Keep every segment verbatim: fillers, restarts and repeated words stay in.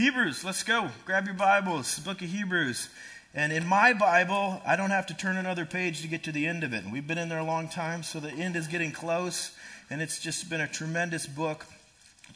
Hebrews, let's go. Grab your Bibles, the book of Hebrews. And in my Bible, I don't have to turn another page to get to the end of it. We've been in there a long time, so the end is getting close. And it's just been a tremendous book.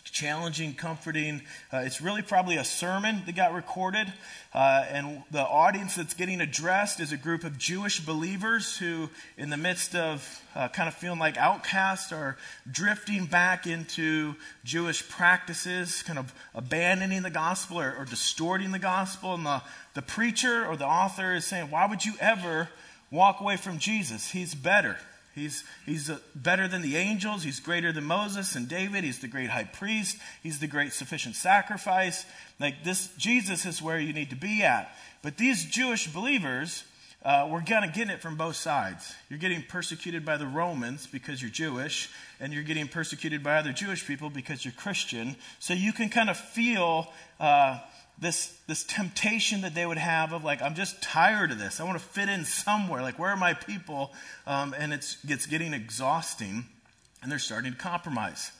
Challenging, comforting. Uh, it's really probably a sermon that got recorded. Uh, and the audience that's getting addressed is a group of Jewish believers who, in the midst of uh, kind of feeling like outcasts, are drifting back into Jewish practices, kind of abandoning the gospel or, or distorting the gospel. And the, the preacher or the author is saying, why would you ever walk away from Jesus? He's better. He's he's better than the angels. He's greater than Moses and David. He's the great high priest. He's the great sufficient sacrifice. Like this, Jesus is where you need to be at. But these Jewish believers uh, were kind of getting it from both sides. You're getting persecuted by the Romans because you're Jewish, and you're getting persecuted by other Jewish people because you're Christian. So you can kind of feel Uh, This this temptation that they would have of like, I'm just tired of this. I want to fit in somewhere. Like, where are my people? Um, and it's, it's getting exhausting, and they're starting to compromise.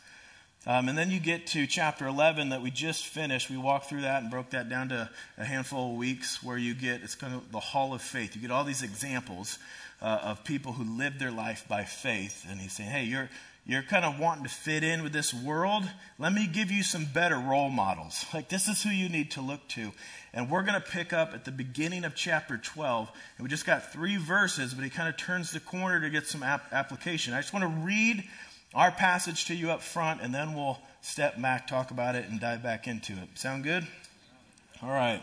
Um, and then you get to chapter eleven that we just finished. We walked through that and broke that down to a handful of weeks where you get, it's kind of the hall of faith. You get all these examples uh, of people who lived their life by faith. And he's saying, hey, you're You're kind of wanting to fit in with this world. Let me give you some better role models. Like, this is who you need to look to. And we're going to pick up at the beginning of chapter twelve. And we just got three verses, but he kind of turns the corner to get some ap- application. I just want to read our passage to you up front, and then we'll step back, talk about it, and dive back into it. Sound good? All right.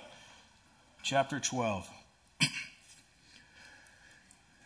Chapter twelve.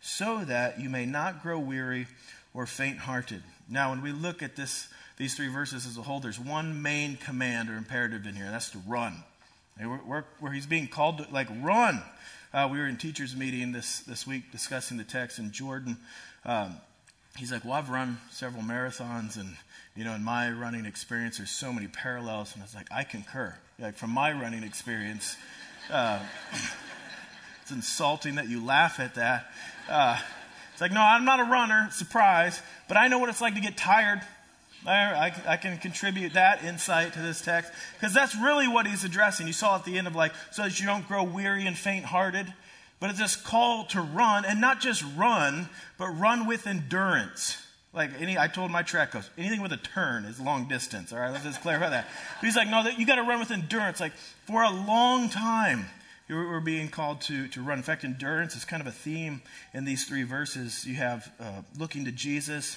so that you may not grow weary or faint-hearted. Now, when we look at this, these three verses as a whole, there's one main command or imperative in here, and that's to run. We're, we're, where he's being called to, like, run. Uh, we were in teachers' meeting this, this week discussing the text, and Jordan, um, he's like, well, I've run several marathons, and, you know, in my running experience, there's so many parallels. And I was like, I concur. Like, from my running experience, uh, it's insulting that you laugh at that. Uh, it's like, no, I'm not a runner, surprise, but I know what it's like to get tired. I, I, I can contribute that insight to this text, because that's really what he's addressing. You saw at the end of like, so that you don't grow weary and faint-hearted, but it's this call to run, and not just run, but run with endurance. Like, any, I told my track coach, anything with a turn is long distance, all right? Let's just clarify that. But he's like, no, that you got to run with endurance, like, for a long time. We're being called to, to run. In fact, endurance is kind of a theme in these three verses. You have uh, looking to Jesus,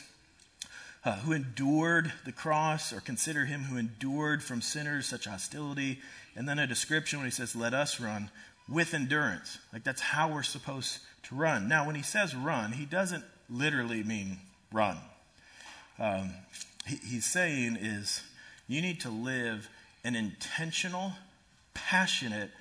uh, who endured the cross, or consider him who endured from sinners such hostility. And then a description when he says, let us run with endurance. Like, that's how we're supposed to run. Now, when he says run, he doesn't literally mean run. Um, he, he's saying is, you need to live an intentional, passionate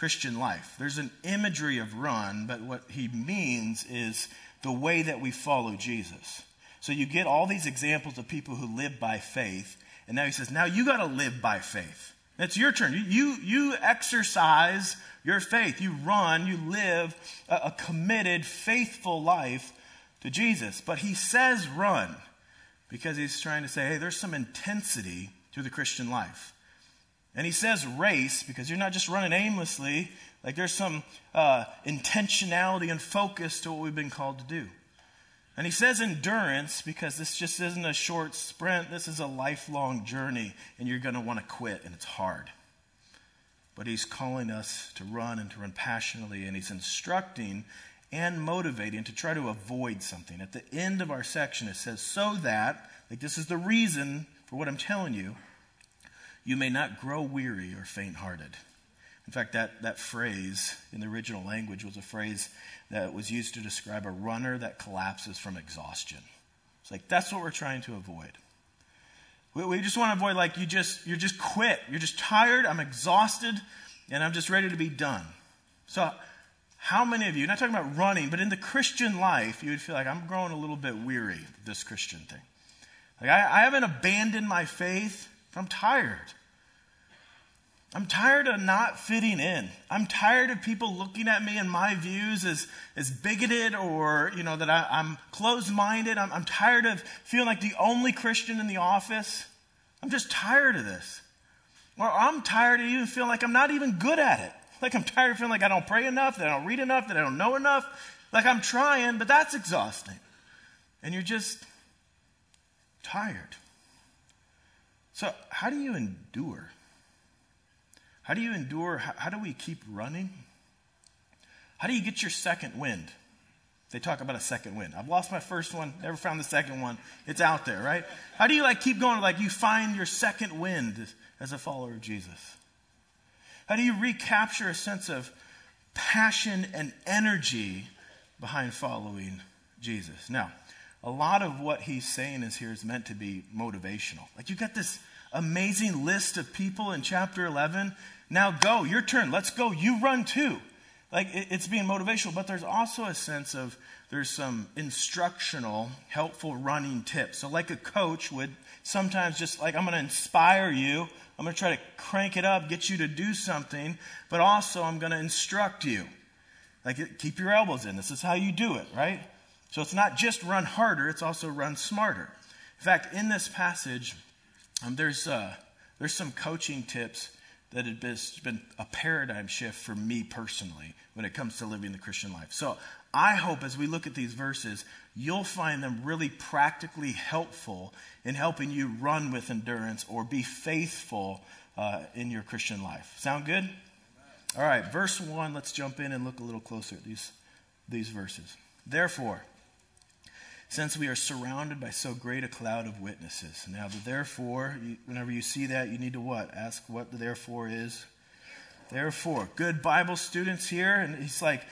Christian life. There's an imagery of run, but what he means is the way that we follow Jesus. So you get all these examples of people who live by faith, and now he says, now you got to live by faith. It's your turn. You, you, you exercise your faith. You run, you live a, a committed, faithful life to Jesus. But he says run because he's trying to say, hey, there's some intensity to the Christian life. And he says race because you're not just running aimlessly. Like, there's some uh, intentionality and focus to what we've been called to do. And he says endurance because this just isn't a short sprint. This is a lifelong journey, and you're going to want to quit, and it's hard. But he's calling us to run and to run passionately, and he's instructing and motivating to try to avoid something. At the end of our section, it says, so that, like, this is the reason for what I'm telling you, you may not grow weary or faint-hearted. In fact, that, that phrase in the original language was a phrase that was used to describe a runner that collapses from exhaustion. It's like, that's what we're trying to avoid. We, we just want to avoid like you just you're just quit. You're just tired. I'm exhausted, and I'm just ready to be done. So, how many of you? Not talking about running, but in the Christian life, you would feel like I'm growing a little bit weary of this Christian thing. Like I, I haven't abandoned my faith. I'm tired. I'm tired of not fitting in. I'm tired of people looking at me and my views as, as bigoted or, you know, that I, I'm closed-minded. I'm, I'm tired of feeling like the only Christian in the office. I'm just tired of this. Or I'm tired of even feeling like I'm not even good at it. Like I'm tired of feeling like I don't pray enough, that I don't read enough, that I don't know enough. Like I'm trying, but that's exhausting. And you're just tired. So how do you endure? How do you endure? How, how do we keep running? How do you get your second wind? They talk about a second wind. I've lost my first one, never found the second one. It's out there, right? How do you like keep going? Like you find your second wind as a follower of Jesus. How do you recapture a sense of passion and energy behind following Jesus? Now, a lot of what he's saying is here is meant to be motivational. Like you got this amazing list of people in chapter eleven. Now go, your turn, let's go, you run too. Like it's being motivational, but there's also a sense of there's some instructional, helpful running tips. So like a coach would sometimes just like, I'm going to inspire you. I'm going to try to crank it up, get you to do something, but also I'm going to instruct you. Like keep your elbows in. This is how you do it, right? So it's not just run harder, it's also run smarter. In fact, in this passage, Um, there's uh, there's some coaching tips that have been a paradigm shift for me personally when it comes to living the Christian life. So I hope as we look at these verses, you'll find them really practically helpful in helping you run with endurance or be faithful uh, in your Christian life. Sound good? All right, verse one, let's jump in and look a little closer at these these verses. Therefore, since we are surrounded by so great a cloud of witnesses. Now, the therefore, you, whenever you see that, you need to what? Ask what the therefore is. Therefore, good Bible students here. And he's like,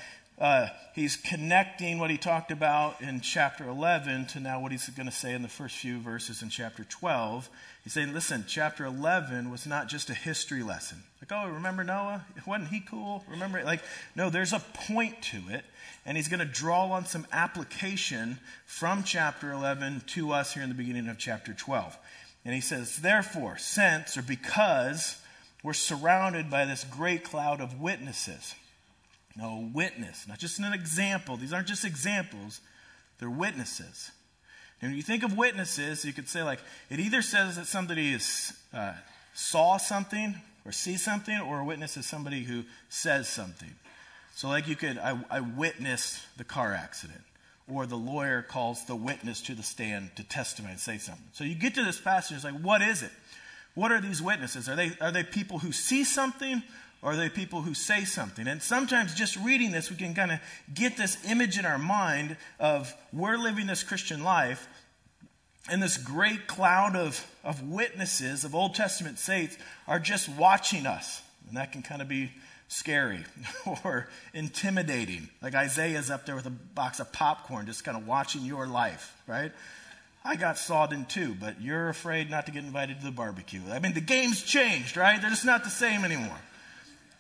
uh, he's connecting what he talked about in chapter eleven to now what he's going to say in the first few verses in chapter twelve. He's saying, listen, chapter eleven was not just a history lesson. Like, oh, remember Noah? Wasn't he cool? Remember it? Like, no, there's a point to it. And he's going to draw on some application from chapter eleven to us here in the beginning of chapter twelve. And he says, therefore, since or because we're surrounded by this great cloud of witnesses. No, witness, not just an example. These aren't just examples. They're witnesses. And when you think of witnesses, you could say like, it either says that somebody is, uh, saw something or see something, or a witness is somebody who says something. So like you could, I, I witnessed the car accident. Or the lawyer calls the witness to the stand to testify and say something. So you get to this passage, it's like, what is it? What are these witnesses? Are they are they people who see something? Or are they people who say something? And sometimes just reading this, we can kind of get this image in our mind of we're living this Christian life. And this great cloud of, of witnesses of Old Testament saints are just watching us. And that can kind of be scary or intimidating. Like Isaiah's up there with a box of popcorn just kind of watching your life, right? I got sawed in too, but you're afraid not to get invited to the barbecue. I mean, the game's changed, right? They're just not the same anymore.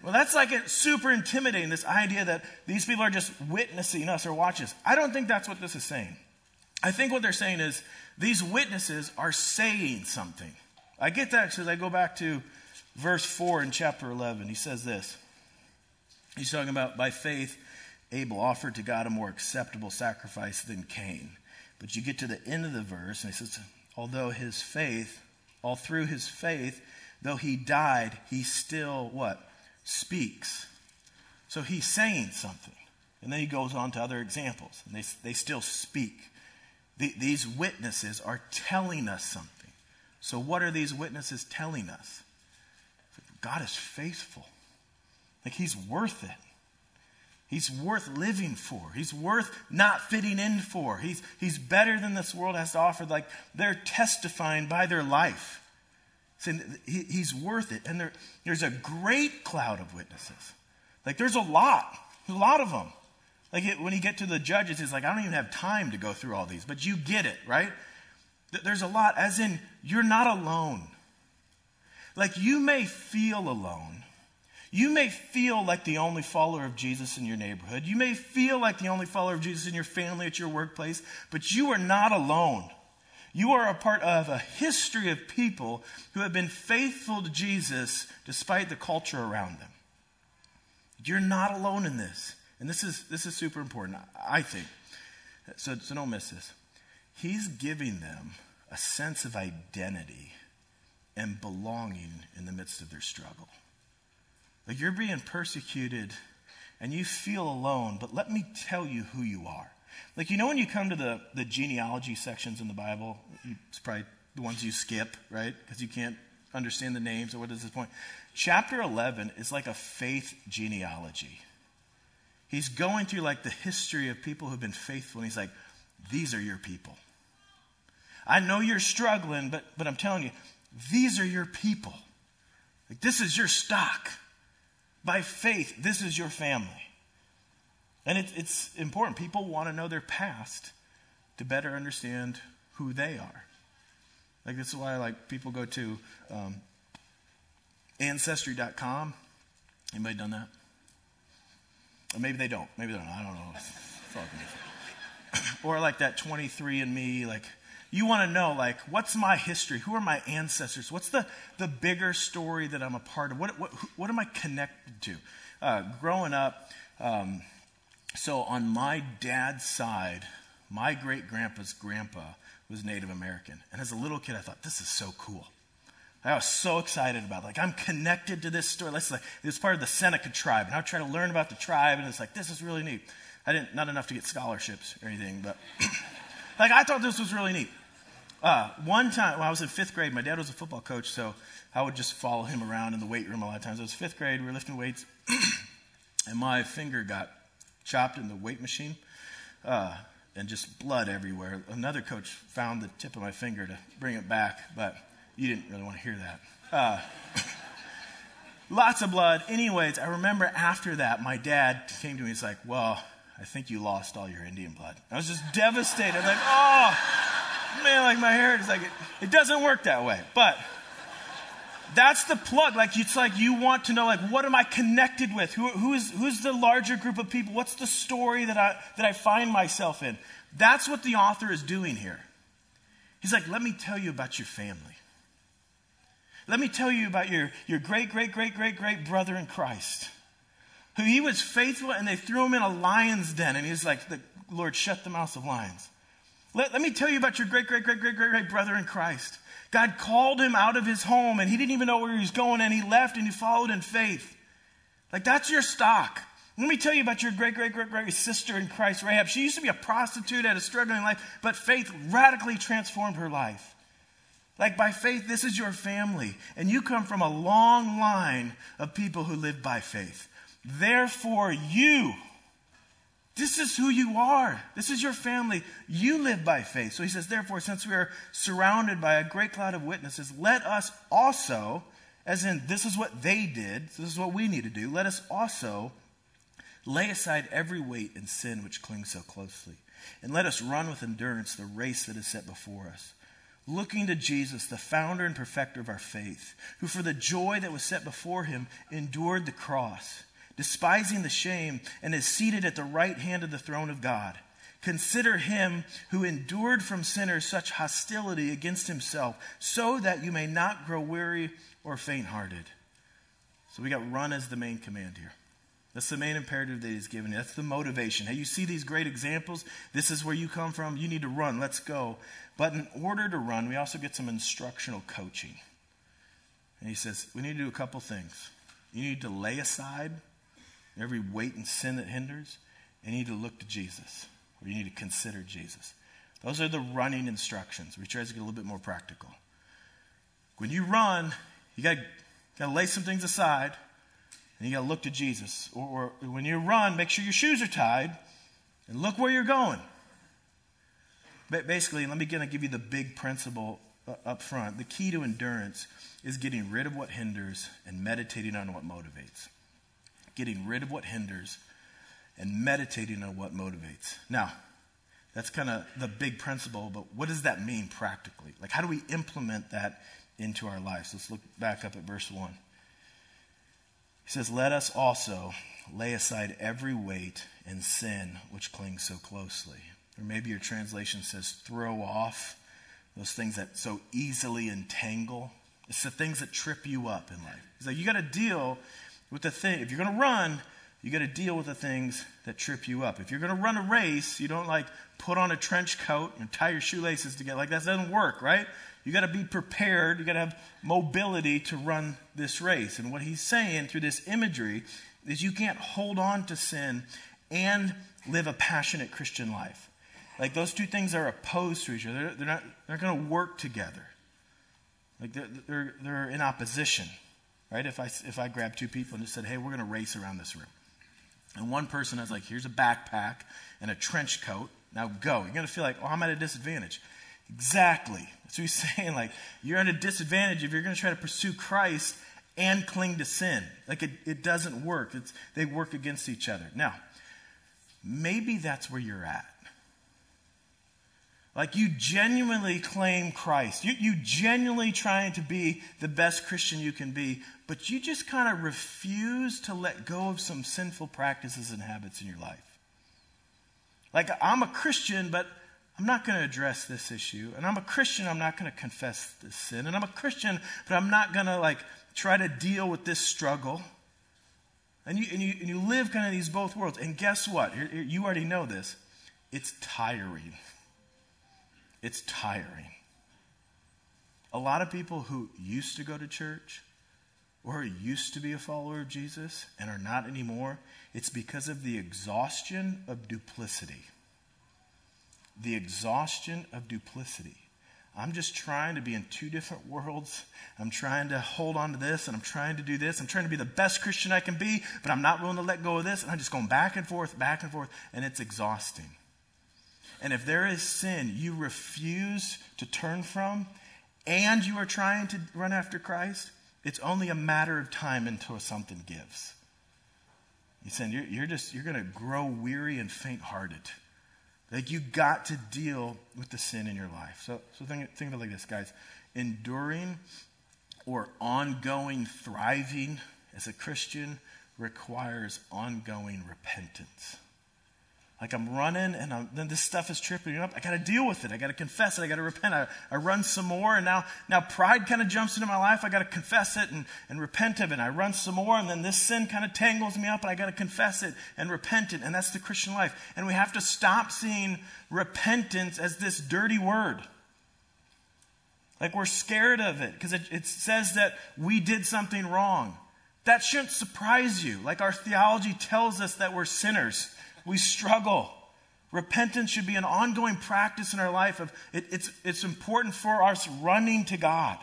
Well, that's like it's super intimidating, this idea that these people are just witnessing us or watching us. I don't think that's what this is saying. I think what they're saying is these witnesses are saying something. I get that because I go back to verse four in chapter eleven. He says this. He's talking about, by faith, Abel offered to God a more acceptable sacrifice than Cain. But you get to the end of the verse, and he says, although his faith, all through his faith, though he died, he still, what? Speaks. So he's saying something. And then he goes on to other examples, and they, they still speak. The, these witnesses are telling us something. So what are these witnesses telling us? God is faithful. Like he's worth it. He's worth living for. He's worth not fitting in for. He's, he's better than this world has to offer. Like they're testifying by their life. Saying he, he's worth it. And there, there's a great cloud of witnesses. Like there's a lot. A lot of them. Like it, when you get to the judges, he's like, I don't even have time to go through all these. But you get it, right? There's a lot, as in, you're not alone. Like, you may feel alone. You may feel like the only follower of Jesus in your neighborhood. You may feel like the only follower of Jesus in your family, at your workplace, but you are not alone. You are a part of a history of people who have been faithful to Jesus despite the culture around them. You're not alone in this. And this is this is super important, I think. So, so don't miss this. He's giving them a sense of identity and belonging in the midst of their struggle. Like, you're being persecuted and you feel alone, but let me tell you who you are. Like, you know when you come to the, the genealogy sections in the Bible, it's probably the ones you skip, right? Because you can't understand the names or what is this point. Chapter eleven is like a faith genealogy. He's going through like the history of people who've been faithful, and he's like, these are your people. I know you're struggling, but but I'm telling you, these are your people. Like, this is your stock. By faith, this is your family. And it, it's important. People want to know their past to better understand who they are. Like, this is why like people go to um, ancestry dot com. Anybody done that? Or maybe they don't. Maybe they don't. I don't know. It's all good. Or like that twenty-three and me. Like, you want to know, like, what's my history? Who are my ancestors? What's the, the bigger story that I'm a part of? What what what am I connected to? Uh, growing up, um, so on my dad's side, my great-grandpa's grandpa was Native American. And as a little kid, I thought, this is so cool. I was so excited about it. Like, I'm connected to this story. Like, it's part of the Seneca tribe. And I would try to learn about the tribe. And it's like, this is really neat. I didn't, not enough to get scholarships or anything. But, like, I thought this was really neat. Uh, one time, when I was in fifth grade, my dad was a football coach. So I would just follow him around in the weight room a lot of times. It was fifth grade. We were lifting weights. And my finger got chopped in the weight machine. Uh, and just blood everywhere. Another coach found the tip of my finger to bring it back. But... you didn't really want to hear that. Uh, lots of blood. Anyways, I remember after that, my dad came to me and was like, well, I think you lost all your Indian blood. I was just devastated. I was like, oh, man, like my hair is like, it, it doesn't work that way. But that's the plug. Like, it's like you want to know, like, what am I connected with? Who, who's, who's the larger group of people? What's the story that I, that I find myself in? That's what the author is doing here. He's like, let me tell you about your family. Let me tell you about your, your great, great, great, great, great brother in Christ, who he was faithful, and they threw him in a lion's den. And he was like, the Lord, shut the mouths of lions. Let, let me tell you about your great, great, great, great, great, great brother in Christ. God called him out of his home, and he didn't even know where he was going, and he left, and he followed in faith. Like, that's your stock. Let me tell you about your great, great, great, great sister in Christ, Rahab. She used to be a prostitute, had a struggling life, but faith radically transformed her life. Like, by faith, this is your family. And you come from a long line of people who live by faith. Therefore, you, this is who you are. This is your family. You live by faith. So he says, therefore, since we are surrounded by a great cloud of witnesses, let us also, as in this is what they did, so this is what we need to do, let us also lay aside every weight and sin which clings so closely. And let us run with endurance the race that is set before us. Looking to Jesus, the founder and perfecter of our faith, who for the joy that was set before him endured the cross, despising the shame, and is seated at the right hand of the throne of God. Consider him who endured from sinners such hostility against himself, so that you may not grow weary or faint-hearted. So we got run as the main command here. That's the main imperative that he's given. That's the motivation. Hey, you see these great examples? This is where you come from. You need to run. Let's go. But in order to run, we also get some instructional coaching. And he says, we need to do a couple things. You need to lay aside every weight and sin that hinders. And you need to look to Jesus. Or you need to consider Jesus. Those are the running instructions. We try to get a little bit more practical. When you run, you got to lay some things aside. And you got to look to Jesus. Or, or when you run, make sure your shoes are tied and look where you're going. But basically, let me kind of give you the big principle up front. The key to endurance is getting rid of what hinders and meditating on what motivates. Getting rid of what hinders and meditating on what motivates. Now, That's kind of the big principle, but what does that mean practically? Like, how do we implement that into our lives? Let's look back up at verse one. He says, "Let us also lay aside every weight and sin which clings so closely." Or maybe your translation says, "Throw off those things that so easily entangle." It's the things that trip you up in life. He's like, you got to deal with the thing. If you're going to run, you got to deal with the things that trip you up. If you're going to run a race, you don't like put on a trench coat and tie your shoelaces together. Like, that doesn't work, right? You got to be prepared. You got to have mobility to run this race. And what he's saying through this imagery is you can't hold on to sin and live a passionate Christian life. Like, those two things are opposed to each other. They're, they're not. They're going to work together. Like, they're, they're they're in opposition, right? If I if I grabbed two people and just said, "Hey, we're going to race around this room," and one person is like, "Here's a backpack and a trench coat. Now go," you're going to feel like, "Oh, I'm at a disadvantage." Exactly. So he's saying, like, you're at a disadvantage if you're going to try to pursue Christ and cling to sin. Like, it it doesn't work. It's they work against each other. Now, maybe that's where you're at. Like, you genuinely claim Christ. You, you genuinely trying to be the best Christian you can be, but you just kind of refuse to let go of some sinful practices and habits in your life. Like, I'm a Christian, but I'm not going to address this issue. And I'm a Christian, I'm not going to confess this sin. And I'm a Christian, but I'm not going to, like, try to deal with this struggle. And you, and you, and you live kind of these both worlds. And guess what? You already know this. It's tiring. It's tiring. A lot of people who used to go to church or used to be a follower of Jesus and are not anymore, it's because of the exhaustion of duplicity. The exhaustion of duplicity. I'm just trying to be in two different worlds. I'm trying to hold on to this, and I'm trying to do this. I'm trying to be the best Christian I can be, but I'm not willing to let go of this. And I'm just going back and forth, back and forth, and it's exhausting. And if there is sin you refuse to turn from and you are trying to run after Christ, it's only a matter of time until something gives. He's saying you're, you're just you're going to grow weary and faint-hearted. Like, you got to deal with the sin in your life. So, so think, think of it like this, guys. Enduring or ongoing thriving as a Christian requires ongoing repentance. Like, I'm running, and I'm, then this stuff is tripping up. I got to deal with it. I got to confess it. I got to repent. I, I run some more, and now now pride kind of jumps into my life. I got to confess it and, and repent of it. And I run some more, and then this sin kind of tangles me up, and I got to confess it and repent it. And that's the Christian life. And we have to stop seeing repentance as this dirty word. Like, we're scared of it because it, it says that we did something wrong. That shouldn't surprise you. Like, our theology tells us that we're sinners. We struggle. Repentance should be an ongoing practice in our life. Of it, it's, it's important for us running to God.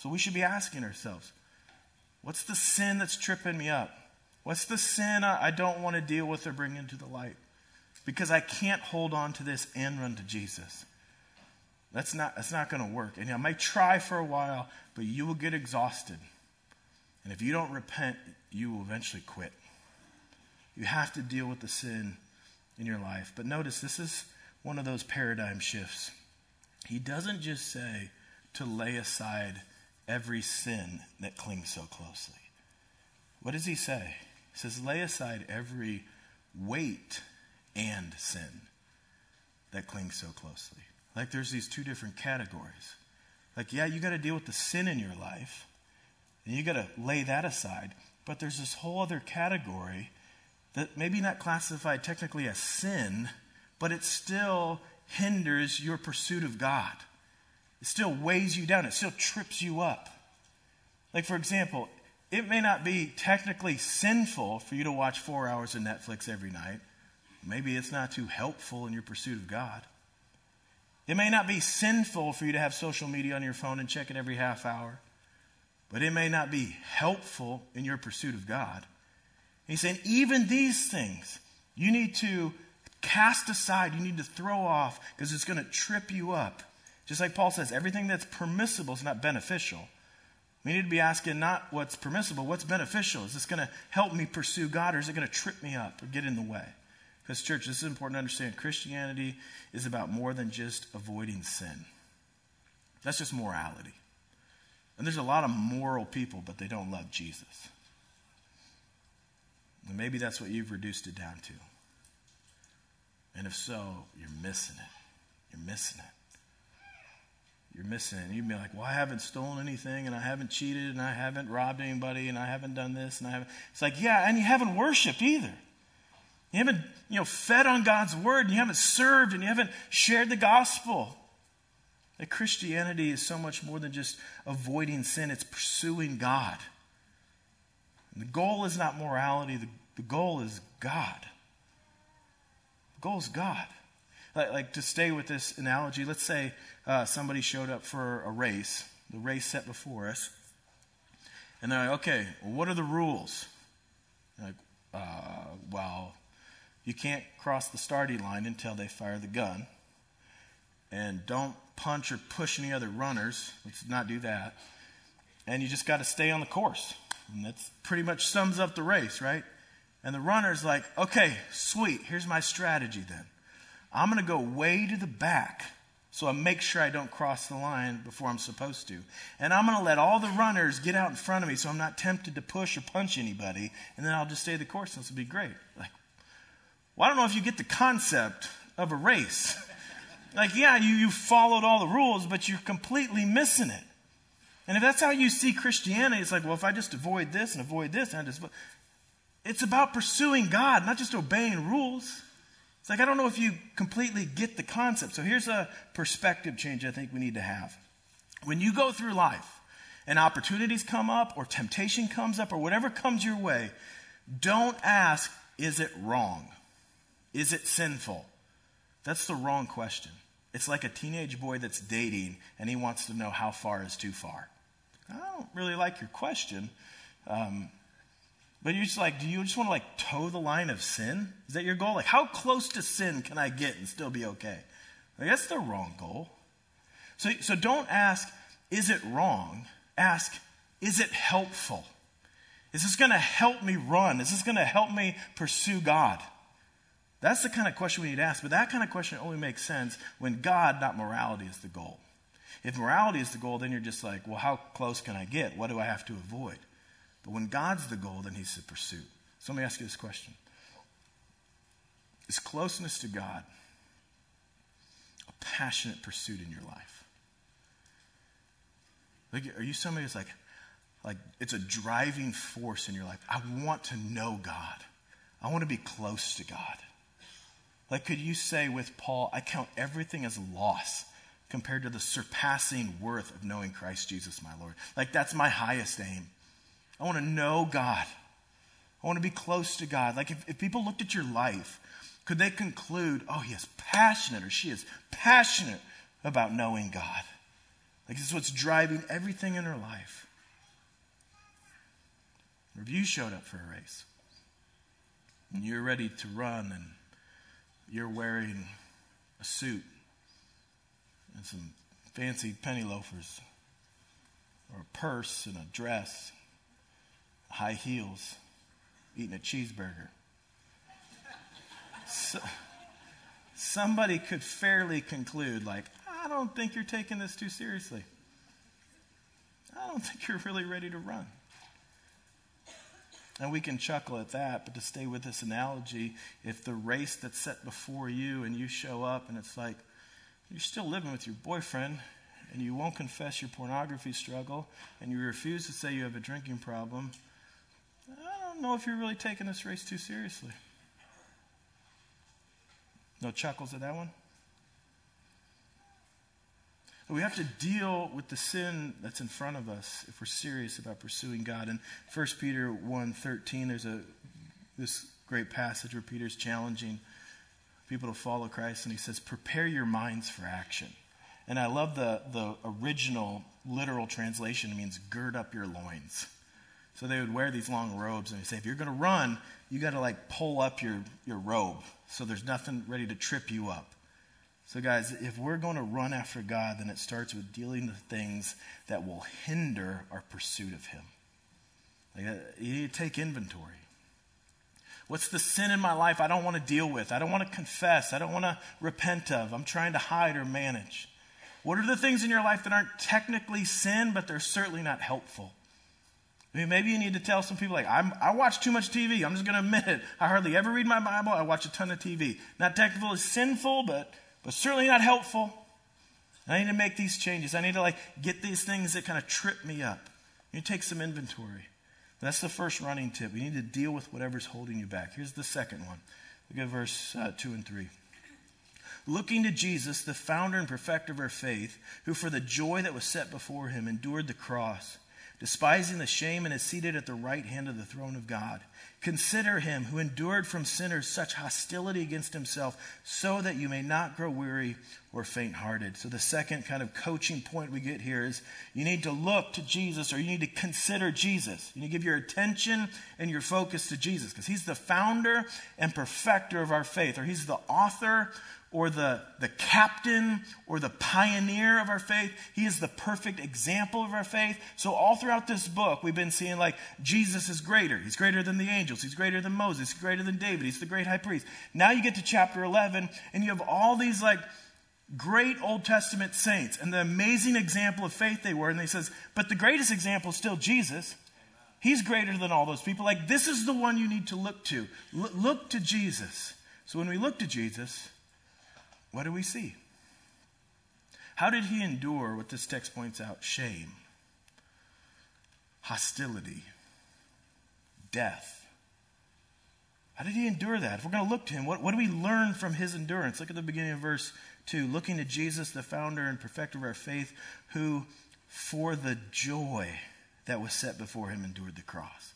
So we should be asking ourselves, what's the sin that's tripping me up? What's the sin I, I don't want to deal with or bring into the light? Because I can't hold on to this and run to Jesus. That's not, that's not going to work. And I might try for a while, but you will get exhausted. And if you don't repent, you will eventually quit. You have to deal with the sin in your life. But notice, this is one of those paradigm shifts. He doesn't just say to lay aside every sin that clings so closely. What does he say? He says, lay aside every weight and sin that clings so closely. Like, there's these two different categories. Like, yeah, you got to deal with the sin in your life, and you got to lay that aside. But there's this whole other category that maybe not classified technically as sin, but it still hinders your pursuit of God. It still weighs you down. It still trips you up. Like, for example, it may not be technically sinful for you to watch four hours of Netflix every night. Maybe it's not too helpful in your pursuit of God. It may not be sinful for you to have social media on your phone and check it every half hour, but it may not be helpful in your pursuit of God. He's saying, even these things, you need to cast aside, you need to throw off, because it's going to trip you up. Just like Paul says, everything that's permissible is not beneficial. We need to be asking not what's permissible, what's beneficial. Is this going to help me pursue God, or is it going to trip me up or get in the way? Because, church, this is important to understand. Christianity is about more than just avoiding sin. That's just morality. And there's a lot of moral people, but they don't love Jesus. And maybe that's what you've reduced it down to. And if so, you're missing it. You're missing it. You're missing it. And you'd be like, well, I haven't stolen anything, and I haven't cheated, and I haven't robbed anybody, and I haven't done this, and I haven't. It's like, yeah, and you haven't worshiped either. You haven't, you know, fed on God's word, and you haven't served, and you haven't shared the gospel. That Christianity is so much more than just avoiding sin. It's pursuing God. And the goal is not morality. The, the goal is God. The goal is God. Like, like to stay with this analogy, let's say uh, somebody showed up for a race, the race set before us. And they're like, okay, well, what are the rules? Like, uh, well, you can't cross the starting line until they fire the gun. And don't punch or push any other runners. Let's not do that. And you just got to stay on the course. And that's pretty much sums up the race, right? And the runner's like, okay, sweet. Here's my strategy then. I'm going to go way to the back so I make sure I don't cross the line before I'm supposed to. And I'm going to let all the runners get out in front of me so I'm not tempted to push or punch anybody. And then I'll just stay the course and this will be great. Like, well, I don't know if you get the concept of a race. Like, yeah, you, you followed all the rules, but you're completely missing it. And if that's how you see Christianity, it's like, well, if I just avoid this and avoid this, and I just... It's about pursuing God, not just obeying rules. It's like, I don't know if you completely get the concept. So here's a perspective change I think we need to have. When you go through life and opportunities come up or temptation comes up or whatever comes your way, don't ask, is it wrong? Is it sinful? That's the wrong question. It's like a teenage boy that's dating and he wants to know how far is too far. I don't really like your question. Um, but you're just like, do you just want to like toe the line of sin? Is that your goal? Like, how close to sin can I get and still be okay? Like, that's the wrong goal. So, so don't ask, is it wrong? Ask, is it helpful? Is this going to help me run? Is this going to help me pursue God? That's the kind of question we need to ask. But that kind of question only makes sense when God, not morality, is the goal. If morality is the goal, then you're just like, well, how close can I get? What do I have to avoid? But when God's the goal, then he's the pursuit. So let me ask you this question. Is closeness to God a passionate pursuit in your life? Like, are you somebody that's like, like, it's a driving force in your life? I want to know God. I want to be close to God. Like, could you say with Paul, I count everything as loss compared to the surpassing worth of knowing Christ Jesus, my Lord. Like, that's my highest aim. I want to know God. I want to be close to God. Like, if, if people looked at your life, could they conclude, oh, he is passionate or she is passionate about knowing God? Like, this is what's driving everything in her life. If you showed up for a race and you're ready to run and you're wearing a suit and some fancy penny loafers or a purse and a dress, high heels, eating a cheeseburger. So, somebody could fairly conclude, like, I don't think you're taking this too seriously. I don't think you're really ready to run. And we can chuckle at that, but to stay with this analogy, if the race that's set before you and you show up and it's like, you're still living with your boyfriend and you won't confess your pornography struggle and you refuse to say you have a drinking problem, I don't know if you're really taking this race too seriously. No chuckles at that one? We have to deal with the sin that's in front of us if we're serious about pursuing God. In First Peter one thirteen, there's a this great passage where Peter's challenging people to follow Christ, and he says, prepare your minds for action. And I love the, the original literal translation. It means gird up your loins. So they would wear these long robes, and they say, if you're going to run, you got to like pull up your, your robe so there's nothing ready to trip you up. So guys, if we're going to run after God, then it starts with dealing with things that will hinder our pursuit of him. Like, you need to take inventory. What's the sin in my life I don't want to deal with? I don't want to confess. I don't want to repent of. I'm trying to hide or manage. What are the things in your life that aren't technically sin, but they're certainly not helpful? I mean, maybe you need to tell some people, like, I'm, I watch too much T V. I'm just going to admit it. I hardly ever read my Bible. I watch a ton of T V. Not technical is sinful, but, but certainly not helpful. I need to make these changes. I need to, like, get these things that kind of trip me up. You take some inventory. That's the first running tip. You need to deal with whatever's holding you back. Here's the second one. Look at verse uh, two and three. Looking to Jesus, the founder and perfecter of our faith, who for the joy that was set before him endured the cross, despising the shame, and is seated at the right hand of the throne of God. Consider him who endured from sinners such hostility against himself, so that you may not grow weary or faint-hearted. So the second kind of coaching point we get here is you need to look to Jesus, or you need to consider Jesus. You need to give your attention and your focus to Jesus, because he's the founder and perfecter of our faith, or he's the author or the, the captain, or the pioneer of our faith. He is the perfect example of our faith. So all throughout this book, we've been seeing, like, Jesus is greater. He's greater than the angels. He's greater than Moses. He's greater than David. He's the great high priest. Now you get to chapter eleven, and you have all these, like, great Old Testament saints, and the amazing example of faith they were. And he says, but the greatest example is still Jesus. He's greater than all those people. Like, this is the one you need to look to. L- look to Jesus. So when we look to Jesus, what do we see? How did he endure what this text points out? Shame, hostility, death. How did he endure that? If we're going to look to him, what, what do we learn from his endurance? Look at the beginning of verse two. Looking to Jesus, the founder and perfecter of our faith, who for the joy that was set before him endured the cross.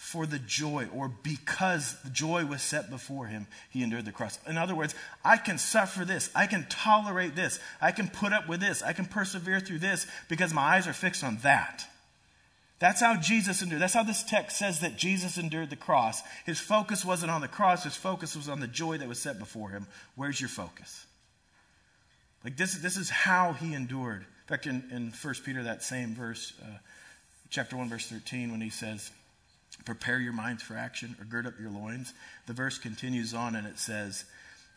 For the joy, or because the joy was set before him, he endured the cross. In other words, I can suffer this. I can tolerate this. I can put up with this. I can persevere through this because my eyes are fixed on that. That's how Jesus endured. That's how this text says that Jesus endured the cross. His focus wasn't on the cross. His focus was on the joy that was set before him. Where's your focus? Like this, this is how he endured. In fact, in, in First Peter, that same verse, uh, chapter one, verse thirteen, when he says, prepare your minds for action, or gird up your loins. The verse continues on and it says,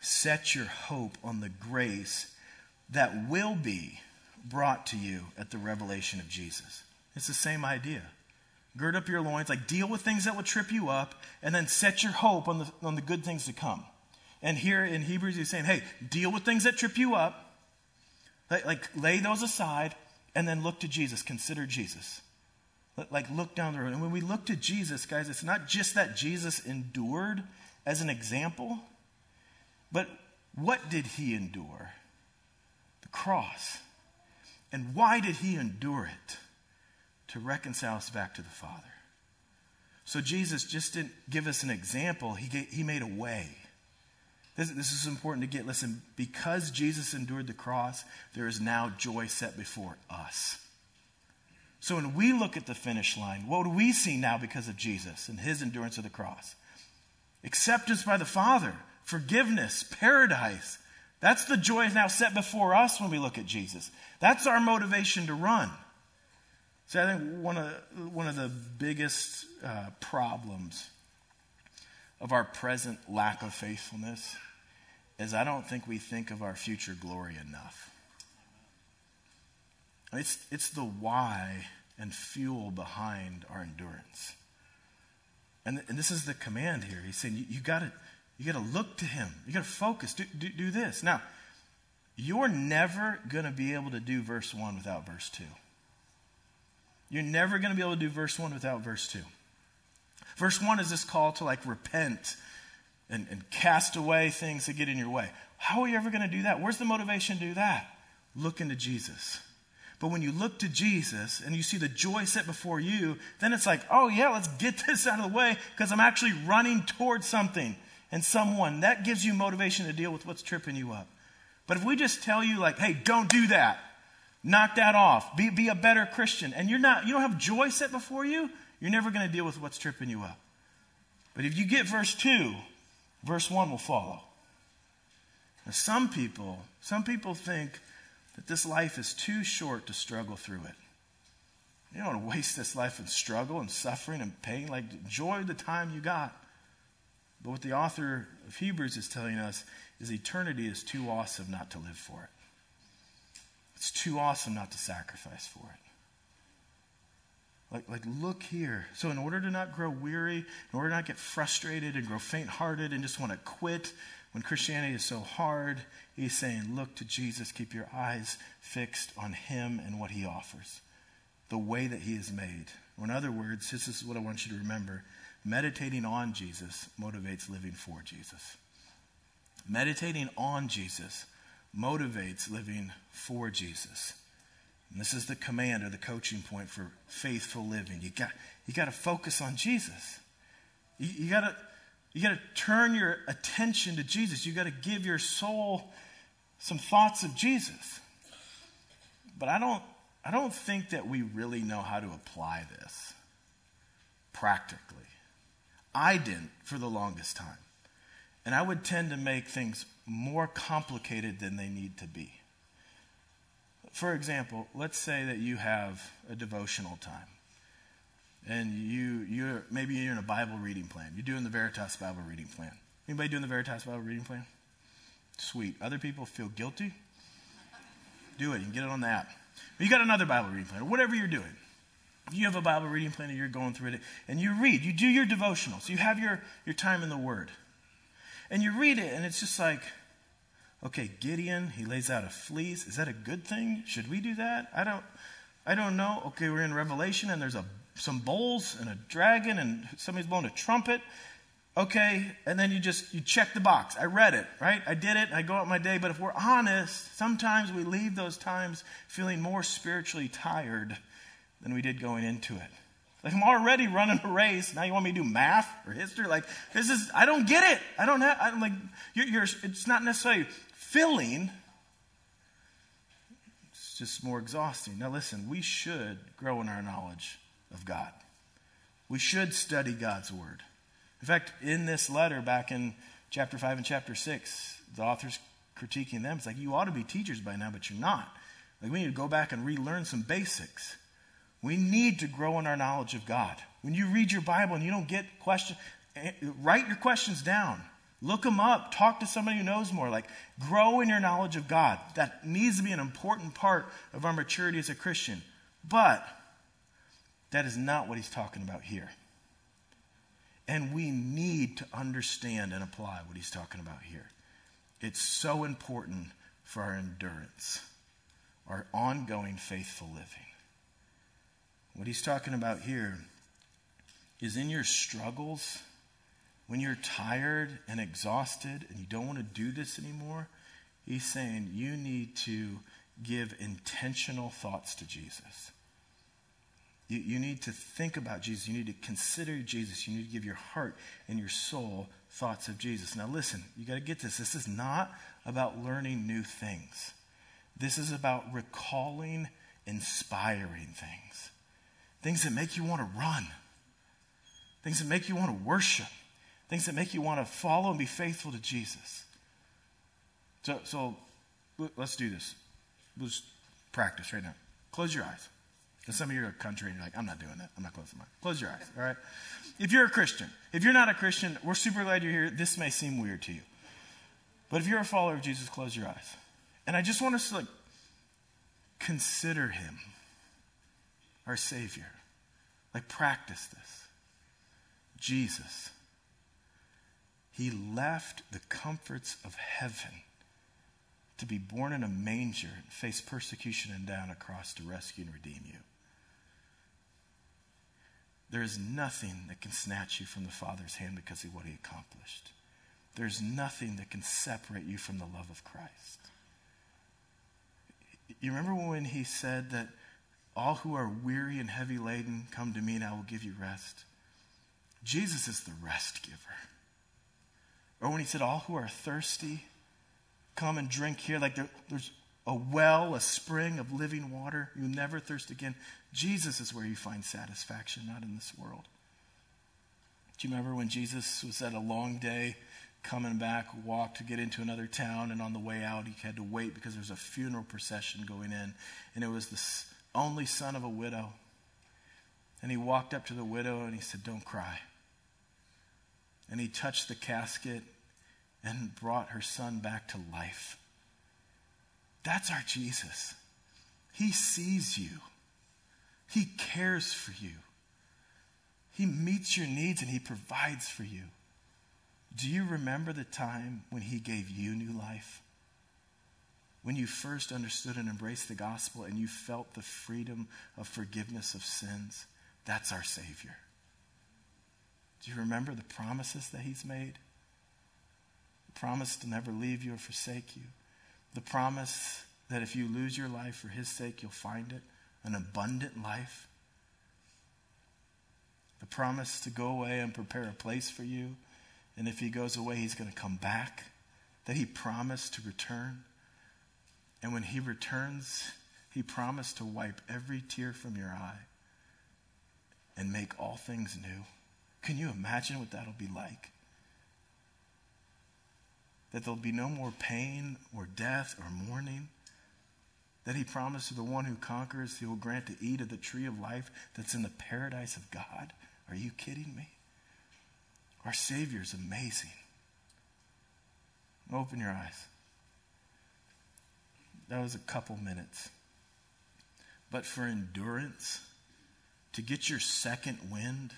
set your hope on the grace that will be brought to you at the revelation of Jesus. It's the same idea. Gird up your loins, like deal with things that will trip you up, and then set your hope on the, on the good things to come. And here in Hebrews he's saying, hey, deal with things that trip you up, like, like lay those aside, and then look to Jesus, consider Jesus. Like look down the road. And when we look to Jesus, guys, it's not just that Jesus endured as an example, but what did he endure? The cross. And why did he endure it? To reconcile us back to the Father. So Jesus just didn't give us an example. He gave, he made a way. This, this is important to get. Listen, because Jesus endured the cross, there is now joy set before us. So when we look at the finish line, what do we see now because of Jesus and his endurance of the cross? Acceptance by the Father, forgiveness, paradise. That's the joy now set before us when we look at Jesus. That's our motivation to run. See, I think one of, one of the biggest uh, problems of our present lack of faithfulness is I don't think we think of our future glory enough. It's, it's the why and fuel behind our endurance. And, and this is the command here. He's saying, you, you gotta, you gotta look to him. You gotta focus. Do, do, do this. Now, you're never gonna be able to do verse one without verse two. You're never gonna be able to do verse one without verse two. Verse one is this call to like repent and, and cast away things that get in your way. How are you ever gonna do that? Where's the motivation to do that? Look into Jesus. But when you look to Jesus and you see the joy set before you, then it's like, oh yeah, let's get this out of the way because I'm actually running towards something and someone. That gives you motivation to deal with what's tripping you up. But if we just tell you like, hey, don't do that. Knock that off. Be, be a better Christian. And you're not, you don't have joy set before you, you're never going to deal with what's tripping you up. But if you get verse two, verse one will follow. Now some people, some people think that this life is too short to struggle through it. You don't want to waste this life in struggle and suffering and pain. Like, enjoy the time you got. But what the author of Hebrews is telling us is eternity is too awesome not to live for it. It's too awesome not to sacrifice for it. Like, like, look here. So in order to not grow weary, in order to not get frustrated and grow faint-hearted and just want to quit when Christianity is so hard, he's saying, look to Jesus. Keep your eyes fixed on him and what he offers, the way that he is made. Or in other words, this is what I want you to remember. Meditating on Jesus motivates living for Jesus. Meditating on Jesus motivates living for Jesus. And this is the command or the coaching point for faithful living. You got you got to focus on Jesus. You, you got to you got to turn your attention to Jesus. You got to give your soul some thoughts of Jesus. But I don't I don't think that we really know how to apply this practically. I didn't for the longest time. And I would tend to make things more complicated than they need to be. For example, let's say that you have a devotional time. And you, you're maybe you're in a Bible reading plan. You're doing the Veritas Bible reading plan. Anybody doing the Veritas Bible reading plan? Sweet. Other people feel guilty? Do it. You can get it on the app. But you got another Bible reading plan, or whatever you're doing. You have a Bible reading plan and you're going through it and you read, you do your devotionals, you have your, your time in the Word. And you read it and it's just like, okay, Gideon, he lays out a fleece. Is that a good thing? Should we do that? I don't I don't know. Okay, we're in Revelation and there's a some bowls and a dragon and somebody's blowing a trumpet. Okay, and then you just, you check the box. I read it, right? I did it. I go out my day. But if we're honest, sometimes we leave those times feeling more spiritually tired than we did going into it. Like, I'm already running a race. Now you want me to do math or history? Like, this is, I don't get it. I don't have, I'm like, you're, you're, it's not necessarily filling. It's just more exhausting. Now listen, we should grow in our knowledge of God. We should study God's word. In fact, in this letter back in chapter five and chapter six, the author's critiquing them. It's like, you ought to be teachers by now, but you're not. Like, we need to go back and relearn some basics. We need to grow in our knowledge of God. When you read your Bible and you don't get questions, write your questions down. Look them up. Talk to somebody who knows more. Like, grow in your knowledge of God. That needs to be an important part of our maturity as a Christian. But that is not what he's talking about here. And we need to understand and apply what he's talking about here. It's so important for our endurance, our ongoing faithful living. What he's talking about here is in your struggles, when you're tired and exhausted and you don't want to do this anymore, he's saying you need to give intentional thoughts to Jesus. You, you need to think about Jesus. You need to consider Jesus. You need to give your heart and your soul thoughts of Jesus. Now listen, you got to get this. This is not about learning new things. This is about recalling inspiring things. Things that make you want to run. Things that make you want to worship. Things that make you want to follow and be faithful to Jesus. So, so let's do this. We'll just practice right now. Close your eyes. Because some of you are a country and you're like, I'm not doing that. I'm not closing mine. Close your eyes, all right? If you're a Christian, if you're not a Christian, we're super glad you're here. This may seem weird to you. But if you're a follower of Jesus, close your eyes. And I just want us to, like, consider him our Savior. Like, practice this. Jesus, he left the comforts of heaven to be born in a manger and face persecution and die on a cross to rescue and redeem you. There is nothing that can snatch you from the Father's hand because of what he accomplished. There's nothing that can separate you from the love of Christ. You remember when he said that all who are weary and heavy laden, come to me and I will give you rest. Jesus is the rest giver. Or when he said, all who are thirsty, come and drink here. Like there, there's a well, a spring of living water. You'll never thirst again. Jesus is where you find satisfaction, not in this world. Do you remember when Jesus was at a long day, coming back, walked to get into another town, and on the way out he had to wait because there was a funeral procession going in, and it was this only son of a widow. And he walked up to the widow and he said, don't cry. and he touched the casket and brought her son back to life. That's our Jesus. He sees you. He cares for you. He meets your needs and he provides for you. Do you remember the time when he gave you new life? When you first understood and embraced the gospel and you felt the freedom of forgiveness of sins? That's our Savior. Do you remember the promises that he's made? The promise to never leave you or forsake you. The promise that if you lose your life for his sake, you'll find it. An abundant life. The promise to go away and prepare a place for you. And if he goes away, he's going to come back. That he promised to return. And when he returns, he promised to wipe every tear from your eye and make all things new. Can you imagine what that'll be like? That there'll be no more pain or death or mourning. That he promised to the one who conquers, he will grant to eat of the tree of life that's in the paradise of God. Are you kidding me? Our Savior is amazing. Open your eyes. That was a couple minutes. But for endurance, to get your second wind,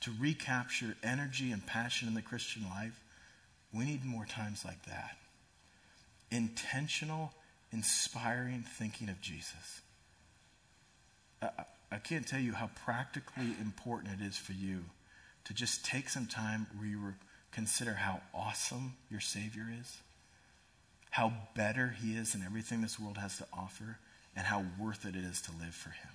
to recapture energy and passion in the Christian life, we need more times like that. Intentional, inspiring thinking of Jesus. I, I can't tell you how practically important it is for you to just take some time where you re- consider how awesome your Savior is, how better he is than everything this world has to offer, and how worth it it is to live for him.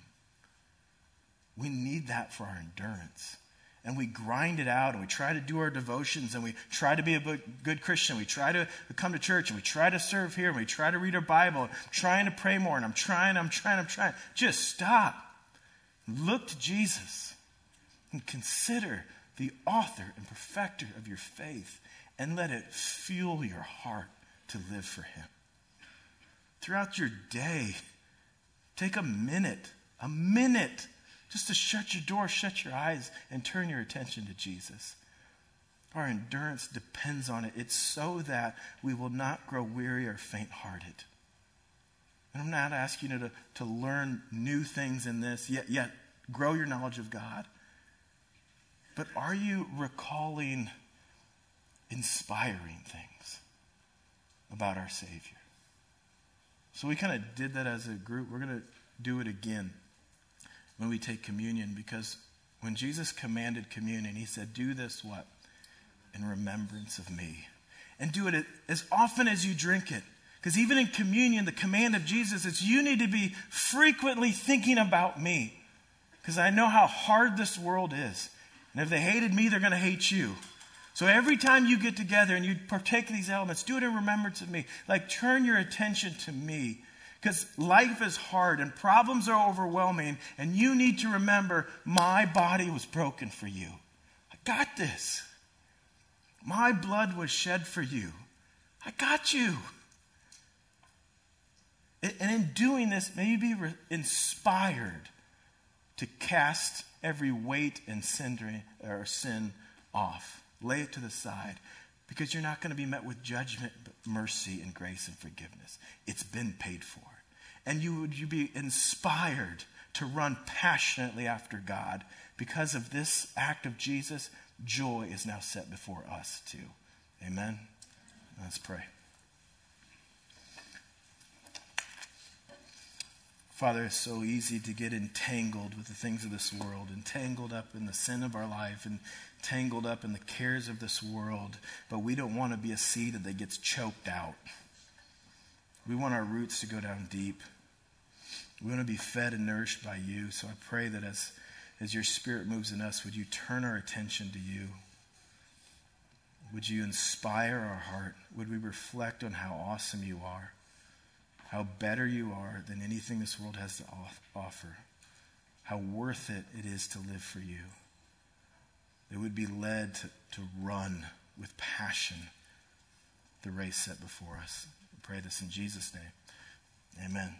We need that for our endurance. And we grind it out and we try to do our devotions and we try to be a good Christian. We try to come to church and we try to serve here and we try to read our Bible and trying to pray more and I'm trying, I'm trying, I'm trying. Just stop. Look to Jesus and consider the author and perfecter of your faith and let it fuel your heart to live for him. Throughout your day, take a minute, a minute just to shut your door, shut your eyes, and turn your attention to Jesus. Our endurance depends on it. It's so that we will not grow weary or faint-hearted. And I'm not asking you to, to learn new things in this, yet, yet grow your knowledge of God. But are you recalling inspiring things about our Savior? So we kind of did that as a group. We're going to do it again when we take communion, because when Jesus commanded communion, he said, do this, what? In remembrance of me. And do it as often as you drink it. Because even in communion, the command of Jesus is you need to be frequently thinking about me. Because I know how hard this world is. And if they hated me, they're going to hate you. So every time you get together and you partake of these elements, do it in remembrance of me. Like turn your attention to me. Because life is hard and problems are overwhelming and you need to remember my body was broken for you. I got this. My blood was shed for you. I got you. And in doing this, may you be re- inspired to cast every weight and sin, or sin off. Lay it to the side. Because you're not going to be met with judgment, but mercy and grace and forgiveness. It's been paid for. And you would you be inspired to run passionately after God. Because of this act of Jesus, joy is now set before us too. Amen? Let's pray. Father, it's so easy to get entangled with the things of this world, entangled up in the sin of our life, and tangled up in the cares of this world. But we don't want to be a seed that gets choked out. We want our roots to go down deep. We want to be fed and nourished by you. So I pray that as, as your Spirit moves in us, would you turn our attention to you? Would you inspire our heart? Would we reflect on how awesome you are? How better you are than anything this world has to offer. How worth it it is to live for you. That we'd be led to, to run with passion the race set before us. We pray this in Jesus' name. Amen.